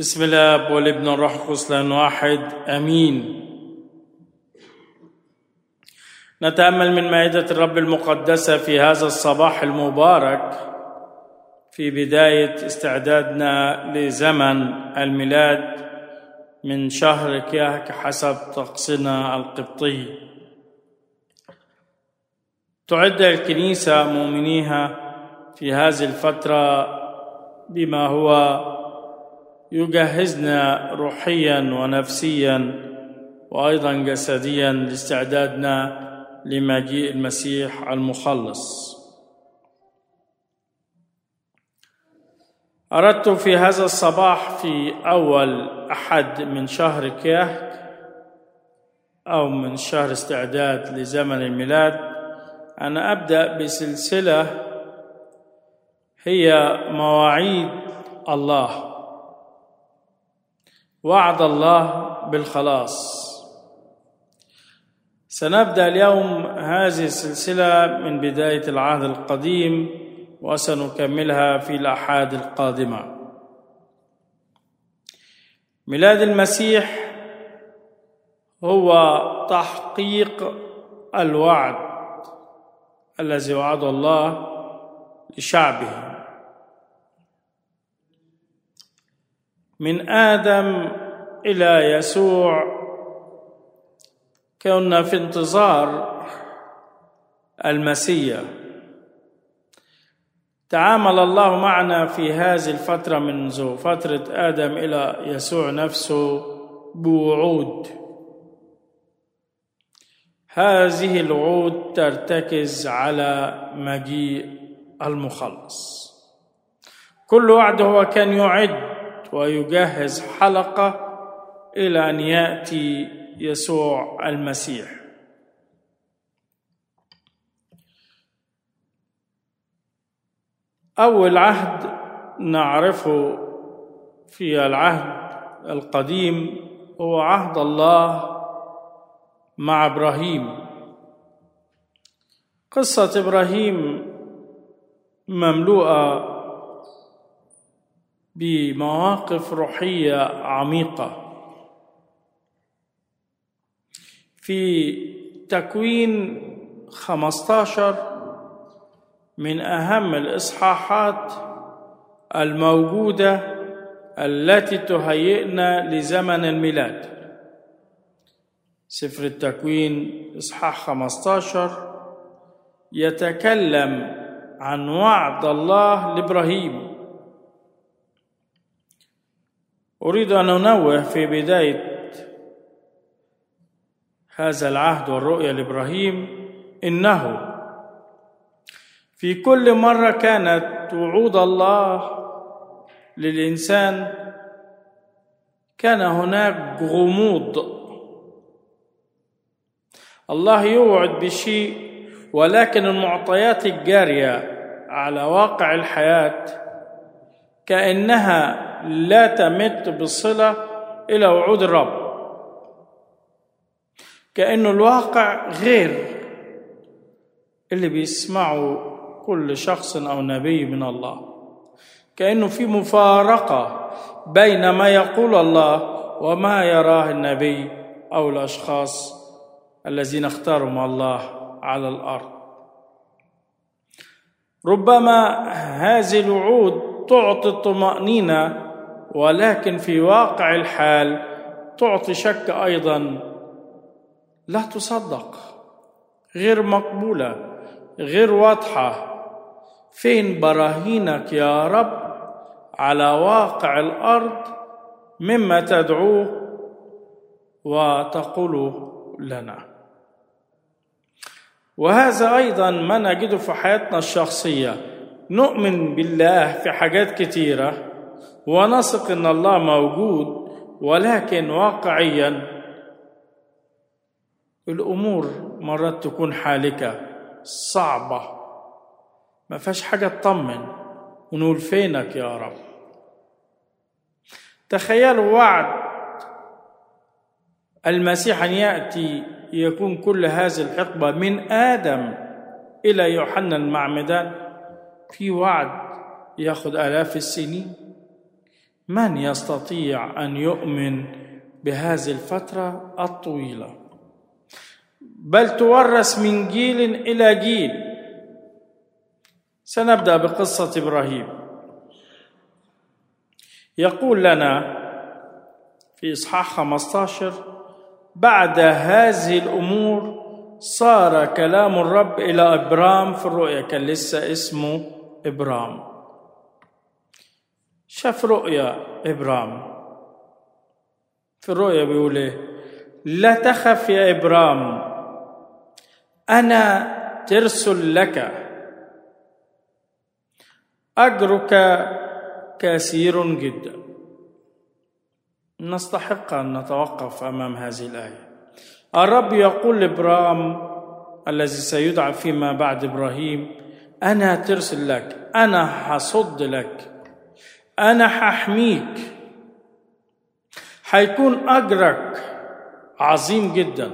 بسم الله والابن الروح القدس واحد امين. نتأمل من مائدة الرب المقدسة في هذا الصباح المبارك في بداية استعدادنا لزمن الميلاد من شهر كياك حسب طقسنا القبطي. تعد الكنيسة مؤمنيها في هذه الفترة بما هو يجهزنا روحيا ونفسيا وأيضا جسديا لاستعدادنا لمجيء المسيح المخلص. أردت في هذا الصباح في أول أحد من شهر كياك أو من شهر استعداد لزمن الميلاد أن أبدأ بسلسلة هي مواعيد الله، وعد الله بالخلاص. سنبدأ اليوم هذه السلسلة من بداية العهد القديم وسنكملها في الآحاد القادمة. ميلاد المسيح هو تحقيق الوعد الذي وعد الله لشعبه من آدم إلى يسوع. كنا في انتظار المسيح. تعامل الله معنا في هذه الفترة منذ فترة آدم إلى يسوع نفسه بوعود. هذه الوعود ترتكز على مجيء المخلص. كل وعد هو كان يعد ويجهز حلقة إلى أن يأتي يسوع المسيح. أول عهد نعرفه في العهد القديم هو عهد الله مع إبراهيم. قصة إبراهيم مملوءة بمواقف روحية عميقة. في تكوين 15 من أهم الإصحاحات الموجودة التي تهيئنا لزمن الميلاد. سفر التكوين إصحاح 15 يتكلم عن وعد الله لإبراهيم. أريد أن أنوه في بداية هذا العهد والرؤية لإبراهيم إنه في كل مرة كانت وعود الله للإنسان كان هناك غموض. الله يوعد بشيء ولكن المعطيات الجارية على واقع الحياة كأنها لا تمت بالصلة إلى وعود الرب، كأنه الواقع غير اللي بيسمعه كل شخص أو نبي من الله، كأنه في مفارقة بين ما يقول الله وما يراه النبي أو الأشخاص الذين اختارهم الله على الأرض. ربما هذه الوعود تعطي الطمأنينة ولكن في واقع الحال تعطي شك أيضاً، لا تصدق، غير مقبولة، غير واضحة. فين براهينك يا رب على واقع الأرض مما تدعوه وتقوله لنا؟ وهذا أيضا ما نجده في حياتنا الشخصية. نؤمن بالله في حاجات كتيرة ونثق إن الله موجود، ولكن واقعيا الأمور مرات تكون حالكة صعبة، ما فيهاش حاجة تطمن ونقول فينك يا رب. تخيلوا وعد المسيح أن يأتي يكون كل هذه الحقبة من آدم إلى يوحنا المعمدان، في وعد ياخد آلاف السنين من يستطيع أن يؤمن بهذه الفترة الطويلة؟ بل تورث من جيل إلى جيل. سنبدأ بقصة إبراهيم. يقول لنا في إصحاح 15: بعد هذه الأمور صار كلام الرب إلى إبرام في الرؤيا. كان لسه اسمه إبرام. شاف رؤيا إبرام. في الرؤيا بيقول إيه؟ لا تخف يا إبرام، أنا ترسل لك، أجرك كثير جدا. نستحق أن نتوقف أمام هذه الآية. الرب يقول لإبرام الذي سيدعى فيما بعد إبراهيم: أنا ترسل لك، أنا هصد لك، أنا هحميك، هيكون أجرك عظيم جدا.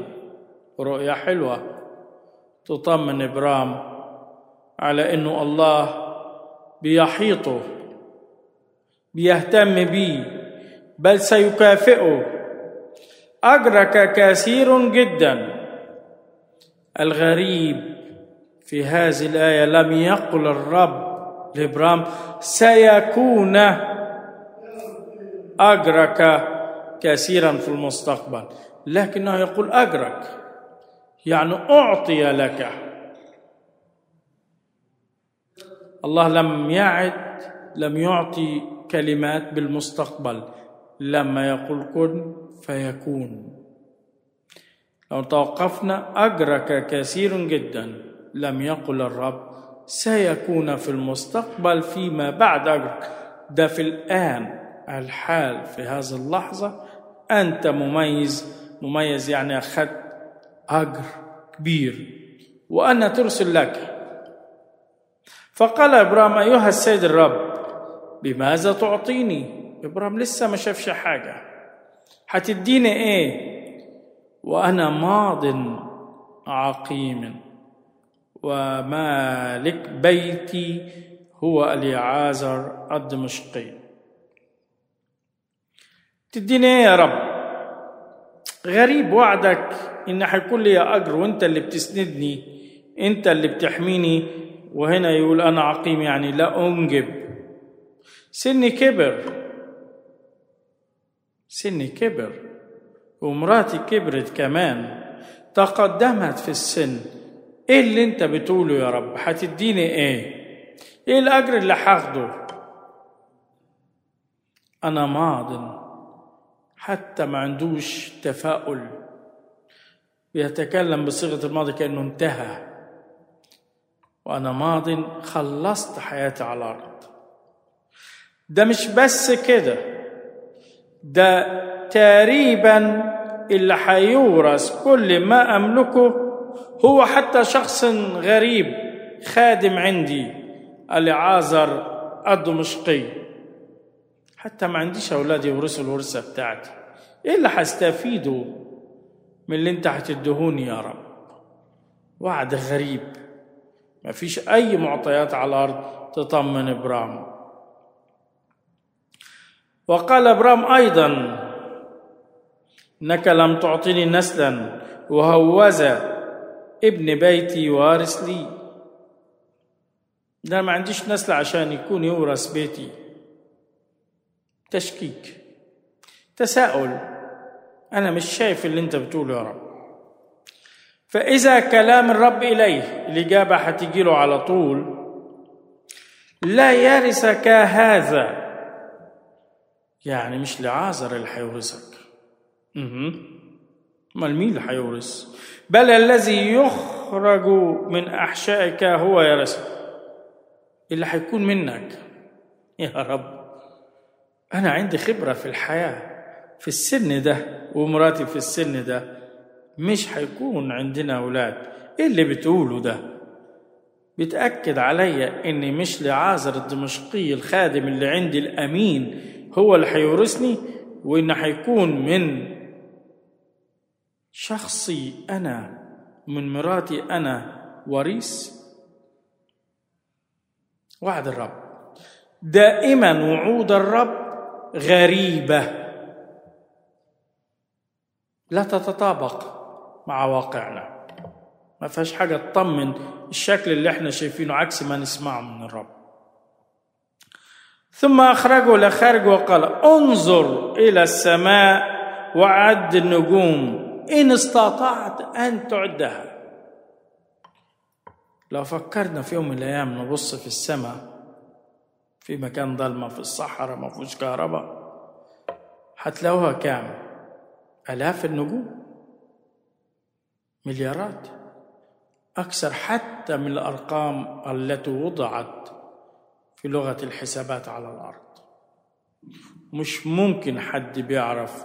رؤية حلوة تطمن إبرام على إنه الله بيحيطه، بيهتم بيه، بل سيكافئه. أجرك كثير جدا. الغريب في هذه الآية لم يقل الرب لإبرام سيكون أجرك كثيرا في المستقبل، لكنه يقول أجرك، يعني أعطي لك. الله لم يعد، لم يعطي كلمات بالمستقبل، لما يقول كن فيكون. لو توقفنا، أجرك كثير جدا، لم يقل الرب سيكون في المستقبل فيما بعد أجرك. ده في الآن، الحال، في هذه اللحظة أنت مميز، يعني أخذت أجر كبير، وأنا ترسل لك. فقال إبرام: أيها السيد الرب، بماذا تعطيني؟ إبرام لسه ما شافش حاجة. هتديني إيه وأنا ماض عقيم، ومالك بيتي هو اليعازر الدمشقي؟ تديني إيه يا رب؟ غريب وعدك إن هيكون لي أجر، وأنت اللي بتسندني، أنت اللي بتحميني، وهنا يقول أنا عقيم، يعني لا أنجب. سني كبر، ومراتي كبرت كمان، تقدمت في السن. إيه اللي أنت بتقوله يا رب؟ هتديني إيه الأجر اللي هاخده؟ أنا ماضٍ. حتى ما عندوش تفاؤل، بيتكلم بصيغة الماضي كأنه انتهى. وأنا ماضٍ، خلصت حياتي على الأرض. ده مش بس كده، ده تقريبا اللي هيورث كل ما أملكه. هو حتى شخص غريب، خادم عندي، العازر الدمشقي. حتى ما عنديش أولادي يورثوا الورثة بتاعتي. إيه اللي هستفيده من اللي أنت هتدهوني يا رب؟ وعد غريب، ما فيش أي معطيات على الأرض تطمن إبرام. وقال إبرام أيضا: إنك لم تعطيني نسلا، وهوذا ابن بيتي وارث لي. ده ما عنديش نسل عشان يكون يورث بيتي. تشكيك، تساؤل، أنا مش شايف اللي أنت بتقوله يا رب. فإذا كلام الرب إليه، الإجابة هتجيله على طول: لا يرثك هذا، يعني مش لعازر اللي هيورثك. امال مين اللي هيورث؟ بل الذي يخرج من أحشائك هو يرثك، اللي هيكون منك. يا رب، أنا عندي خبرة في الحياة في السن ده، ومراتي في السن ده، مش هيكون عندنا أولاد. إيه اللي بتقوله ده؟ بتأكد عليا إني مش لعازر الدمشقي الخادم اللي عندي الأمين هو اللي هيورثني، وإن هيكون من شخصي أنا، من مراتي أنا، وريث. وعد الرب دائما، وعود الرب غريبة لا تتطابق مع واقعنا، ما فيهاش حاجة تطمن. الشكل اللي احنا شايفينه عكس ما نسمعه من الرب. ثم أخرجه إلى خارج وقال: انظر إلى السماء وعد النجوم إن استطعت أن تعدها. لو فكرنا في يوم من الأيام نبص في السماء، في مكان ضلمة في الصحراء ما فيهوش كهرباء، هتلاقوها كام؟ آلاف النجوم، مليارات، أكثر حتى من الأرقام التي وضعت في لغة الحسابات على الأرض. مش ممكن حد بيعرف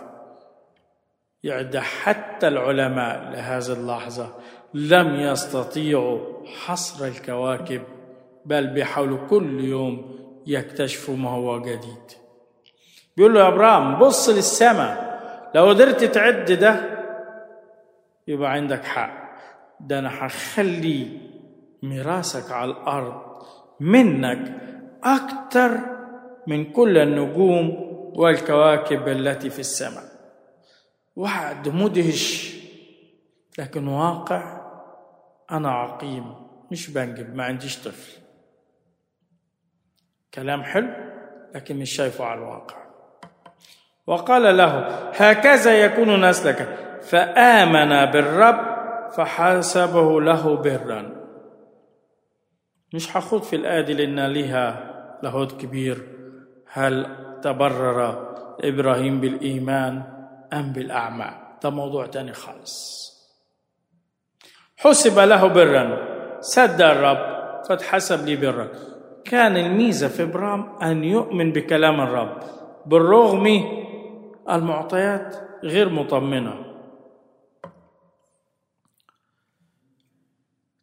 يعد، حتى العلماء لهذه اللحظة لم يستطيعوا حصر الكواكب، بل بيحاولوا كل يوم يكتشفوا ما هو جديد. بيقول له يا أبرام بص للسماء، لو قدرت تعد ده يبقى عندك حق، ده أنا هخلي ميراثك على الأرض منك أكتر من كل النجوم والكواكب التي في السماء. وعد مدهش، لكن واقع. أنا عقيم، مش بنجب، ما عنديش طفل. كلام حلو لكن مش شايفه على الواقع. وقال له: هكذا يكون نسلك. فآمن بالرب فحسبه له برا. مش هخوض في الآية دي لأن لها لهود كبير. هل تبرر إبراهيم بالإيمان أم بالأعمال؟ ده موضوع تاني خالص. حسب له برا، صدق الرب فتحسب لي برا. كان الميزة في إبرام أن يؤمن بكلام الرب بالرغم المعطيات غير مطمئنة.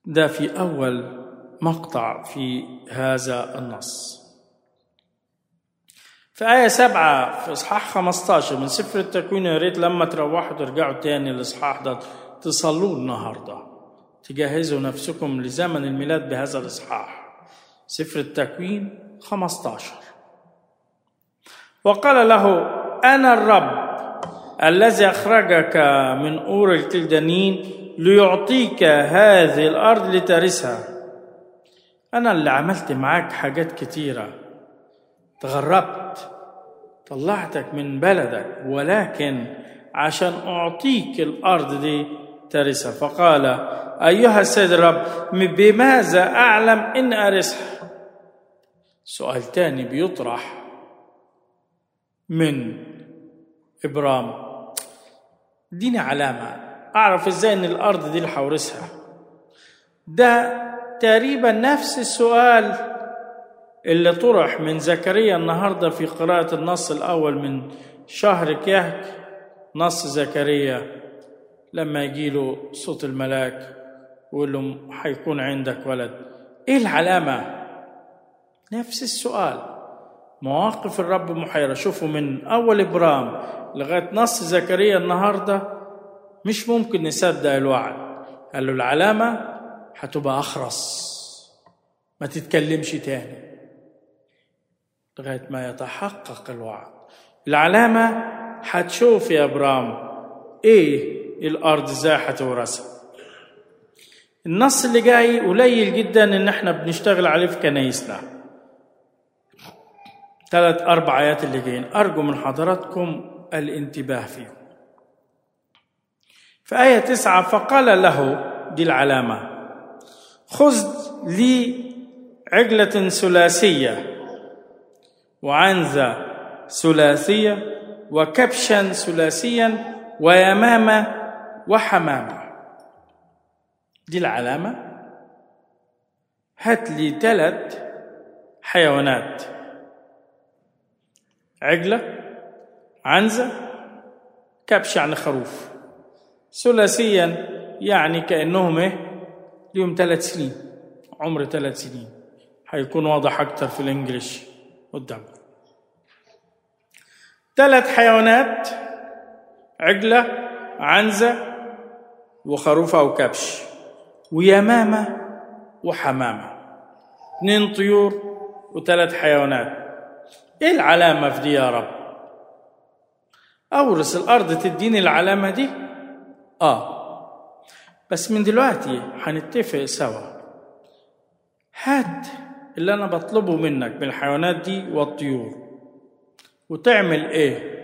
ده في أول مقطع في هذا النص. في آية 7 في إصحاح 15 من سفر التكوين، يا ريت لما تروحوا ترجعوا تاني الإصحاح ده، تصلوا النهارده، تجهزوا نفسكم لزمن الميلاد بهذا الإصحاح. سفر التكوين 15: وقال له: أنا الرب الذي أخرجك من أور الكلدانيين ليعطيك هذه الأرض لترثها. أنا اللي عملت معاك حاجات كتيرة، تغربت، طلعتك من بلدك، ولكن عشان أعطيك الأرض دي ترثها. فقال: أيها السيد الرب، بماذا أعلم إن أرثها؟ سؤال تاني بيطرح من إبرام. ديني علامة أعرف إزاي إن الأرض دي اللي هورثها. ده تقريبا نفس السؤال اللي طرح من زكريا النهارده في قراءة النص الأول من شهر كهك. نص زكريا لما يجيله صوت الملاك ويقول له هيكون عندك ولد، إيه العلامة؟ نفس السؤال. مواقف الرب محيرة. شوفوا من أول إبرام لغاية نص زكريا النهارده مش ممكن نصدق الوعد. قال له العلامة هتبقى أخرس، ما تتكلمش تاني لغاية ما يتحقق الوعد. العلامة هتشوف يا إبرام إيه الأرض إزاي هتورثها. النص اللي جاي قليل جدا إن إحنا بنشتغل عليه في كنايسنا. 3-4 آيات اللي جايين أرجو من حضراتكم الانتباه فيهم. في آية 9: فقال له، دي العلامة، خذ لي عجلة ثلاثية وعنزة ثلاثية وكبشا ثلاثيا ويمامة وحمامة. دي العلامة، هات لي 3 حيوانات، عجلة، عنزة، كبش يعني خروف، ثلاثيا يعني كأنهم إيه؟ ليهم 3 سنين، عمر 3 سنين. هيكون واضح أكتر في الإنجليش قدام. 3 حيوانات، عجلة، عنزة، وخروف أو كبش، ويمامة وحمامة. 2 طيور و3 حيوانات. إيه العلامة في دي يا رب؟ اورث الارض تديني العلامه دي. بس من دلوقتي هنتفق سوا، هات اللي انا بطلبه منك من الحيوانات دي والطيور وتعمل ايه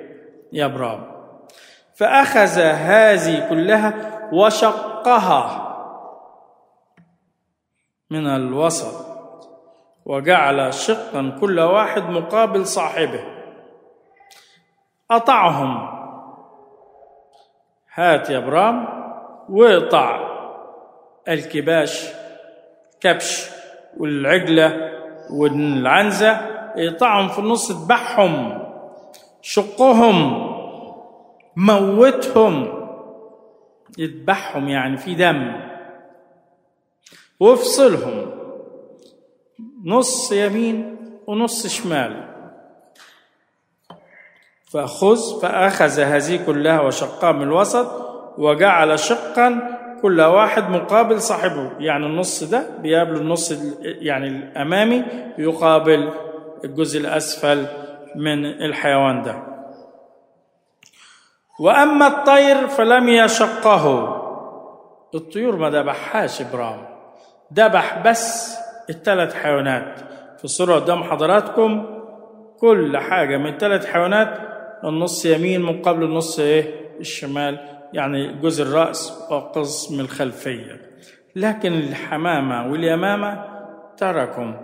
يا برام. فاخذ هذه كلها وشقها من الوسط، وجعل شقا كل واحد مقابل صاحبه، قطعهم. هات يا برام وقطع الكباش، كبش والعجلة والعنزة، قطعهم في النص، ذبحهم، شقهم، موتهم، يذبحهم يعني في دم، وافصلهم نص يمين ونص شمال. فأخذ هذه كلها وشقها من الوسط، وجعل شقا كل واحد مقابل صاحبه، يعني النص ده بيقابل النص يعني الأمامي يقابل الجزء الأسفل من الحيوان ده. وأما الطير فلم يشقه، الطيور ما ذبحهاش إبراهيم، ذبح بس الثلاث حيوانات. في الصورة قدام حضراتكم كل حاجة من الثلاث حيوانات، النص يمين مقابل النص الشمال، يعني جزء الرأس وقسم الخلفية. لكن الحمامة واليمامة تركهم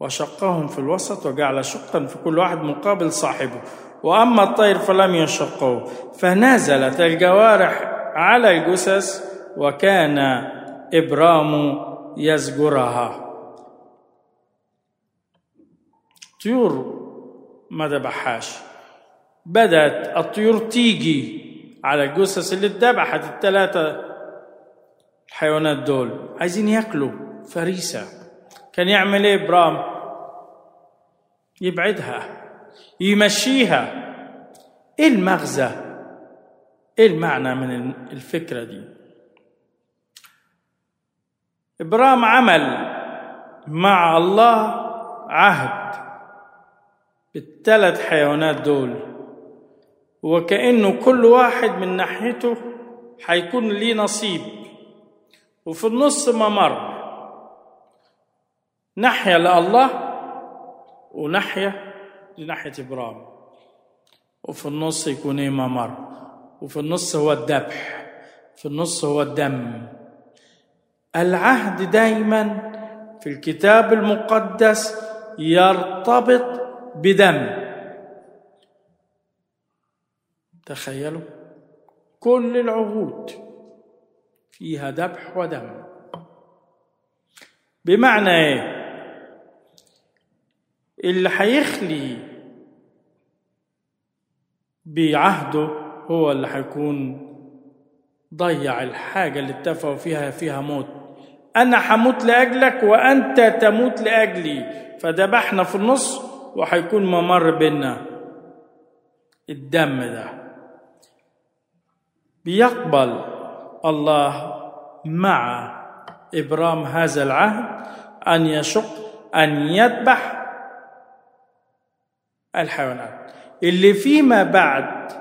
وشقهم في الوسط، وجعل شقا في كل واحد مقابل صاحبه. وأما الطير فلم يشقه، فنزلت الجوارح على الجثث، وكان إبرام يزجرها. طيور ما ذبحهاش، بدأت الطيور تيجي على الجثث اللي اتذبحت الثلاثة الحيوانات دول، عايزين ياكلوا فريسة. كان يعمل ايه برام؟ يبعدها، يمشيها. ايه المغزى؟ ايه المعنى من الفكرة دي؟ برام عمل مع الله عهد بالثلاث حيوانات دول، وكأنه كل واحد من ناحيته هيكون ليه نصيب، وفي النص ممر، ناحية لله وناحية لناحية إبرام، وفي النص يكون ايه؟ ممر. وفي النص هو الذبح، في النص هو الدم. العهد دايما في الكتاب المقدس يرتبط بدم. تخيلوا كل العهود فيها ذبح ودم. بمعنى ايه؟ اللي هيخلي بعهده هو اللي هيكون ضيع الحاجة اللي اتفقوا فيها موت. انا هموت لاجلك وانت تموت لاجلي، فذبحنا في النص وهيكون ممر بينا الدم ده. بيقبل الله مع إبرام هذا العهد أن يشق، أن يذبح الحيوانات اللي فيما بعد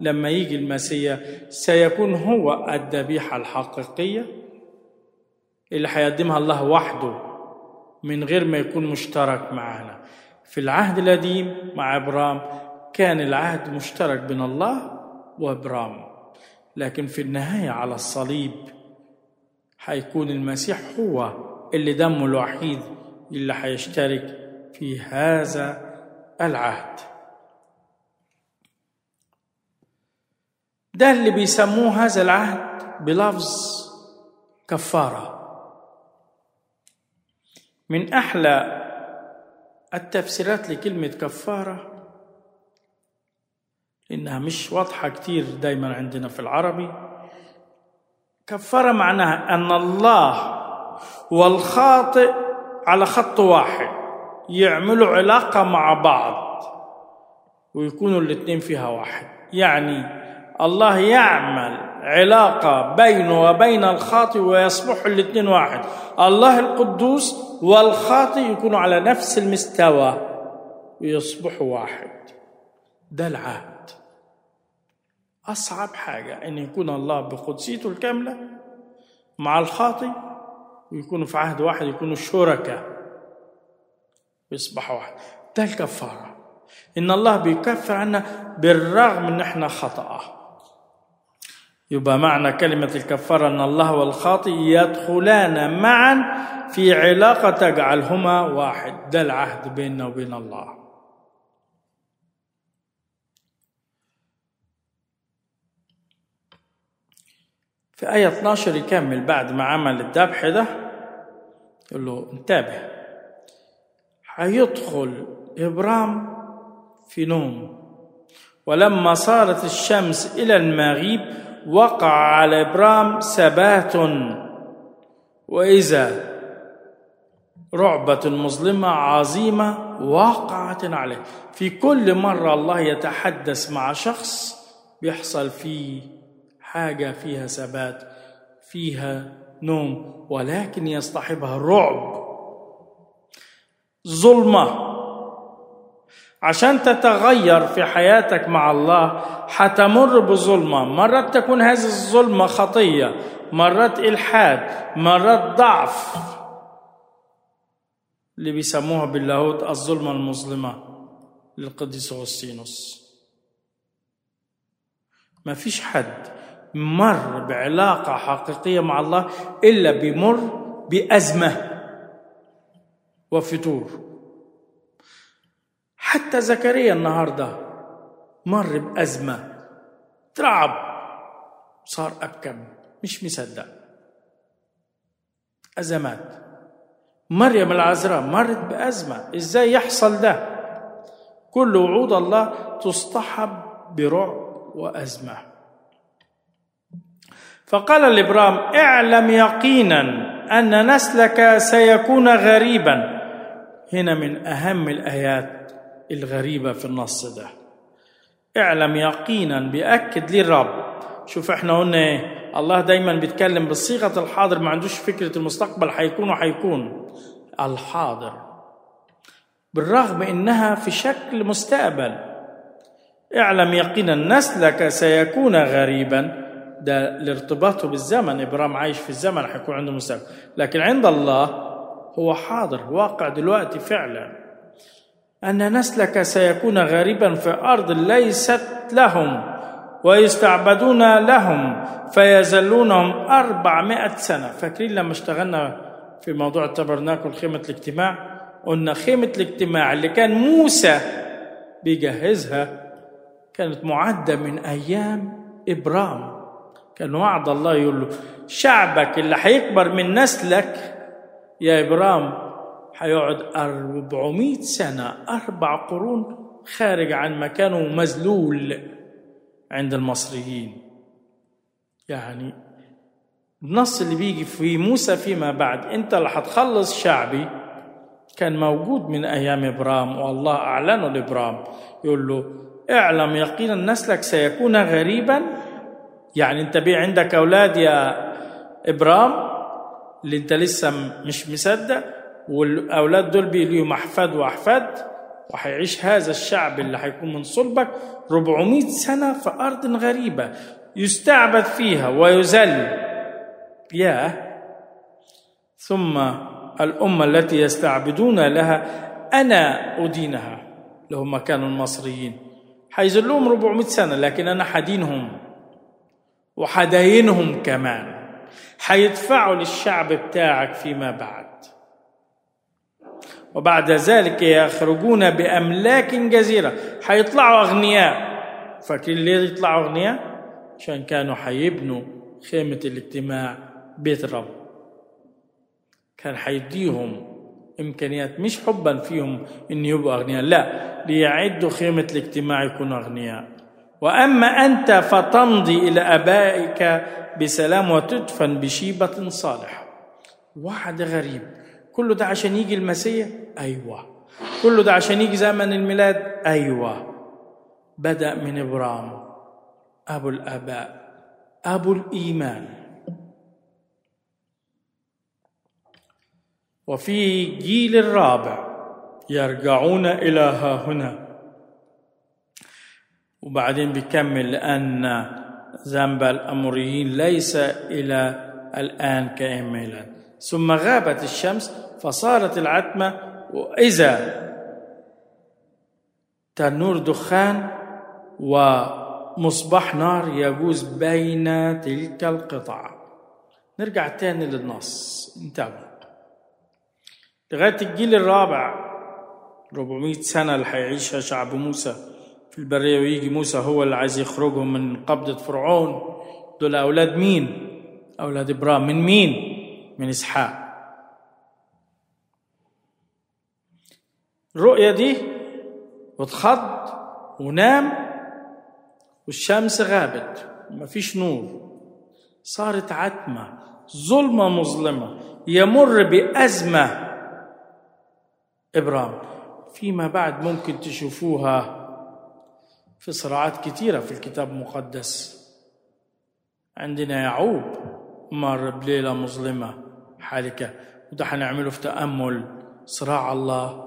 لما يجي المسيح سيكون هو الذبيحة الحقيقية اللي هيقدمها الله وحده من غير ما يكون مشترك معنا. في العهد القديم مع إبرام كان العهد مشترك بين الله وإبرام، لكن في النهاية على الصليب هيكون المسيح هو اللي دمه الوحيد اللي هيشترك في هذا العهد ده، اللي بيسموه هذا العهد بلفظ كفارة. من أحلى التفسيرات لكلمة كفارة إنها مش واضحة كتير دايما عندنا في العربي. كفارة معناها أن الله والخاطئ على خط واحد، يعملوا علاقة مع بعض ويكونوا الاتنين فيها واحد. يعني الله يعمل علاقة بينه وبين الخاطئ ويصبحوا الاتنين واحد، الله القدوس والخاطئ يكونوا على نفس المستوى ويصبحوا واحد. ده العهد. أصعب حاجة أن يكون الله بقدسيته الكاملة مع الخاطئ ويكونوا في عهد واحد، يكونوا شركاء ويصبحوا واحد. ده الكفارة، إن الله بيكفر عنا بالرغم إن إحنا خطأ. يبقى معنى كلمة الكفارة أن الله والخاطئ يدخلان معا في علاقة تجعلهما واحد. ده العهد بيننا وبين الله. في آية 12 يكمل بعد ما عمل الذبح ده، يقول له انتبه، هيدخل إبرام في نوم، ولما صارت الشمس إلى المغيب وقع على إبرام سبات، وإذا رعبة مظلمة عظيمة وقعت عليه. في كل مرة الله يتحدث مع شخص بيحصل فيه حاجة فيها ثبات، فيها نوم، ولكن يصطحبها الرعب، ظلمة. عشان تتغير في حياتك مع الله هتمر بظلمة. مرات تكون هذه الظلمة خطية، مرات إلحاد، مرات ضعف، اللي بيسموها باللاهوت الظلمة المظلمة للقديس أغسطينوس. ما فيش حد مر بعلاقة حقيقية مع الله إلا بيمر بأزمة وفتور. حتى زكريا النهاردة مر بأزمة، ترعب، صار أبكم، مش مصدق. أزمات. مريم العذراء مرت بأزمة. إزاي يحصل ده؟ كل وعود الله تصطحب برعب وأزمة. فقال الإبرام: اعلم يقينا أن نسلك سيكون غريبا. هنا من أهم الآيات الغريبة في النص ده، اعلم يقينا، بيأكد لي الرب. شوف احنا قلنا ايه، الله دايما بيتكلم بالصيغة الحاضر، ما عندوش فكرة المستقبل هيكون وهيكون، الحاضر بالرغم انها في شكل مستقبل. اعلم يقينا نسلك سيكون غريبا، ده لارتباطه بالزمن. إبرام عايش في الزمن، هيكون عنده مستقبل، لكن عند الله هو حاضر، واقع دلوقتي فعلا. أن نسلك سيكون غريبا في أرض ليست لهم ويستعبدون لهم فيذلونهم 400 سنة. فاكرين لما اشتغلنا في موضوع التبرناكل خيمة الاجتماع، قلنا خيمة الاجتماع اللي كان موسى بيجهزها كانت معدة من أيام إبرام. كان وعد الله يقول له: شعبك اللي هيكبر من نسلك يا إبرام هيقعد 400 سنة، 4 قرون خارج عن مكانه ومذلول عند المصريين. يعني النص اللي بيجي في موسى فيما بعد، انت اللي هتخلص شعبي، كان موجود من أيام إبرام، والله أعلنه لإبرام، يقول له: اعلم يقينا نسلك سيكون غريبا. يعني انت بيه عندك اولاد يا إبرام اللي انت لسه مش مصدق، والاولاد دول بيليهم احفاد واحفاد، وهيعيش هذا الشعب اللي هيكون من صلبك 400 سنة في ارض غريبة يستعبد فيها ويذل. يا ثم الامة التي يستعبدون لها انا ادينها، اللي هم كانوا المصريين، هيذلهم 400 سنة، لكن انا حدينهم وحداينهم كمان، هيدفعوا للشعب بتاعك فيما بعد. وبعد ذلك يخرجون بأملاك جزيرة، هيطلعوا أغنياء. فاكرين ليه يطلعوا أغنياء؟ عشان كانوا هيبنوا خيمة الاجتماع بيت الرب، كان هيديهم إمكانيات، مش حبا فيهم إن يبقوا أغنياء، لا، ليعدوا خيمة الاجتماع يكونوا أغنياء. وأما أنت فتمضي إلى أبائك بسلام وتدفن بشيبة صالحة. وعد غريب. كله ده عشان يجي المسيح؟ أيوة. كله ده عشان يجي زمن الميلاد؟ أيوة. بدأ من إبرام أبو الآباء، أبو الإيمان. وفي جيل الرابع يرجعون إلى ها هنا وبعدين بيكمل لأن ذنب الأموريين ليس إلى الآن كاملا. ثم غابت الشمس فصارت العتمة، وإذا تنور دخان ومصباح نار يجوز بين تلك القطع. نرجع تاني للنص، انتبه لغاية الجيل الرابع 400 سنة اللي هيعيشها شعب موسى في البرية، ويجي موسى هو اللي عايز يخرجهم من قبضة فرعون. دول أولاد مين؟ أولاد إبراهيم. من مين؟ من إسحاق. الرؤية دي واتخض ونام والشمس غابت مفيش نور، صارت عتمة ظلمة مظلمة، يمر بأزمة إبرام فيما بعد. ممكن تشوفوها في صراعات كتيرة في الكتاب المقدس. عندنا يعقوب مر بليلة مظلمة حالكة، وده هنعمله في تأمل صراع الله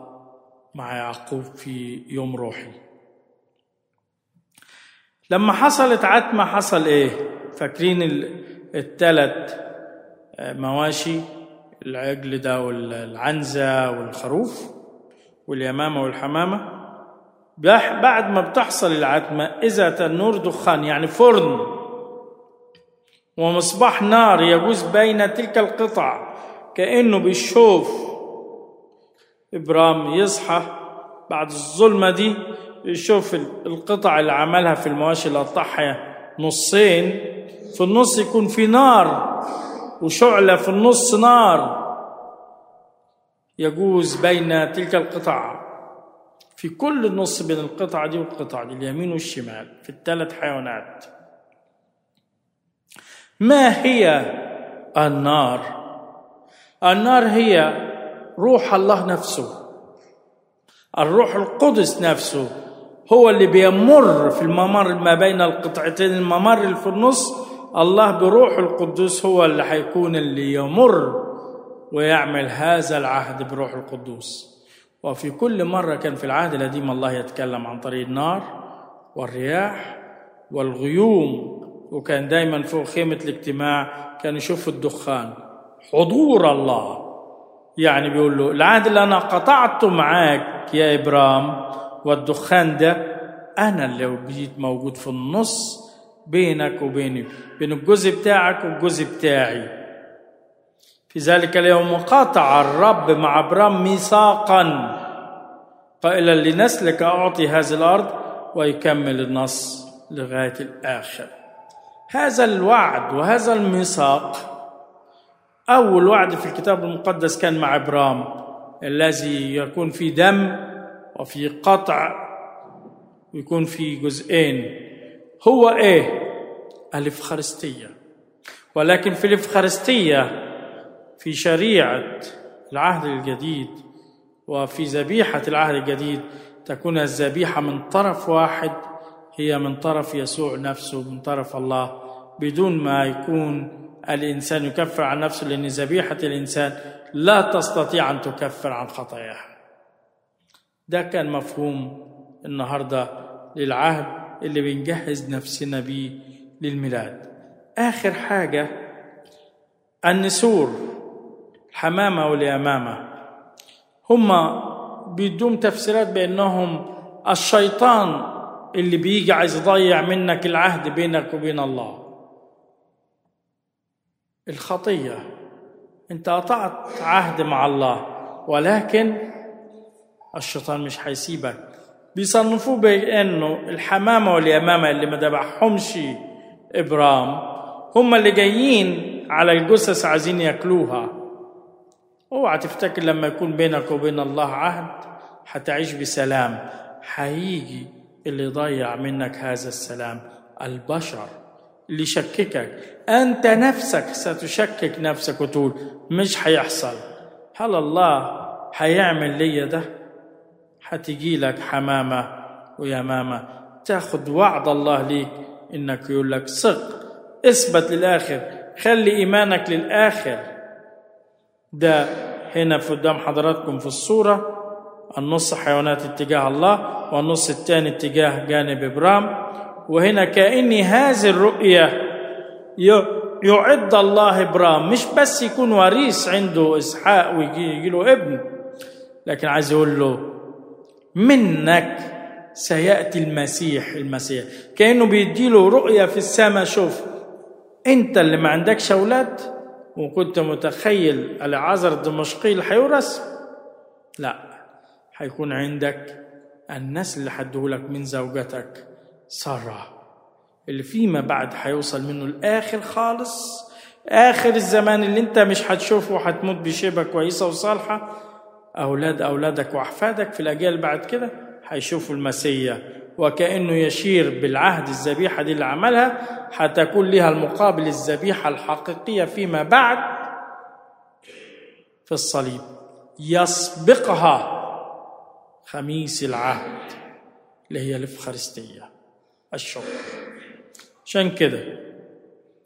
مع يعقوب في يوم روحي. لما حصلت عتمة حصل ايه؟ فاكرين الثلاث مواشي، العجل ده والعنزة والخروف واليمامة والحمامة. بعد ما بتحصل العتمة اذا تنور دخان يعني فرن ومصباح نار يجوز بين تلك القطع، كأنه بيشوف إبرام يصحى بعد الظلمة دي يشوف القطع اللي عملها في المواشي اللي قطعها نصين، في النص يكون في نار وشعلة، في النص نار يجوز بين تلك القطع، في كل النص بين القطعة دي والقطعة دي اليمين والشمال في الثلاث حيوانات. ما هي النار؟ النار هي روح الله نفسه، الروح القدس نفسه هو اللي بيمر في الممر ما بين القطعتين، الممر اللي في النص. الله بروح القدس هو اللي هيكون اللي يمر ويعمل هذا العهد بروح القدس. وفي كل مرة كان في العهد القديم الله يتكلم عن طريق النار والرياح والغيوم، وكان دايما فوق خيمة الاجتماع كان يشوف الدخان حضور الله. يعني بيقول له العهد اللي أنا قطعته معاك يا إبرام والدخان ده أنا اللي بقيت موجود في النص بينك وبيني، بين الجزء بتاعك والجزء بتاعي. في ذلك اليوم قطع الرب مع إبرام ميثاقا قائلا لنسلك أعطي هذه الأرض، ويكمل النص لغاية الآخر. هذا الوعد وهذا الميثاق، أول وعد في الكتاب المقدس كان مع إبرام الذي يكون في دم وفي قطع ويكون في جزئين، هو إيه؟ الإفخارستية. ولكن في الإفخارستية في شريعة العهد الجديد وفي ذبيحة العهد الجديد تكون الذبيحة من طرف واحد، هي من طرف يسوع نفسه، من طرف الله، بدون ما يكون الإنسان يكفر عن نفسه، لأن ذبيحة الإنسان لا تستطيع أن تكفر عن خطاياها. ده كان مفهوم النهاردة للعهد اللي بنجهز نفسنا بيه للميلاد. آخر حاجة النسور، الحمامة واليمامة، هما بيدوم تفسيرات بأنهم الشيطان اللي بيجي عايز يضيع منك العهد بينك وبين الله. الخطية انت قطعت عهد مع الله، ولكن الشيطان مش هيسيبك. بيصنفوه بانه الحمامة واليمامة اللي ما ذبحهمش إبرام هم اللي جايين على الجثث عايزين ياكلوها. اوعى تفتكر لما يكون بينك وبين الله عهد هتعيش بسلام، هيجي اللي يضيع منك هذا السلام، البشر اللي شككك. أنت نفسك ستشكك نفسك وتقول مش هيحصل، هل الله هيعمل لي ده؟ هتجي لك حمامة ويمامة تاخد وعد الله ليك، إنك يقول لك ثق، اثبت للآخر، خلي إيمانك للآخر. ده هنا في قدام حضراتكم في الصورة النص حيوانات اتجاه الله، والنص الثاني اتجاه جانب إبرام. وهنا كأن هذه الرؤية يعد الله إبرام مش بس يكون وريث عنده إسحاق ويجي له ابن، لكن عايز يقول له منك سيأتي المسيح. كأنه بيديله رؤية في السماء، شوف انت اللي ما عندكش أولاد وكنت متخيل العذر الدمشقي اللي هيورث، لا، هيكون عندك النسل اللي هديهولك من زوجتك سارة، اللي فيما بعد هيوصل منه الآخر خالص، آخر الزمان اللي انت مش هتشوفه وهتموت بشبه كويسة وصالحة. أولادك وأحفادك في الأجيال بعد كده هيشوفوا المسيح، وكأنه يشير بالعهد الذبيحة دي اللي عملها هتكون لها المقابل، الذبيحة الحقيقية فيما بعد في الصليب يسبقها خميس العهد اللي هي الإفخارستية الشكر. عشان كده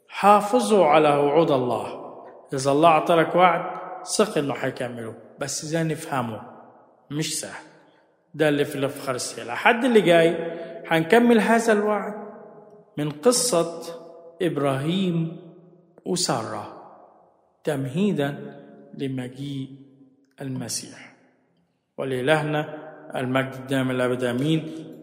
حافظوا على وعود الله، إذا الله أعطاك وعد ثق إنه هيكمله، بس إذا نفهمه مش سهل. ده اللي في الإفخارستية. لحد اللي جاي هنكمل هذا الوعد من قصة إبراهيم وسارة تمهيدا لمجيء المسيح. ولإلهنا المجد الدائم الأبد، آمين.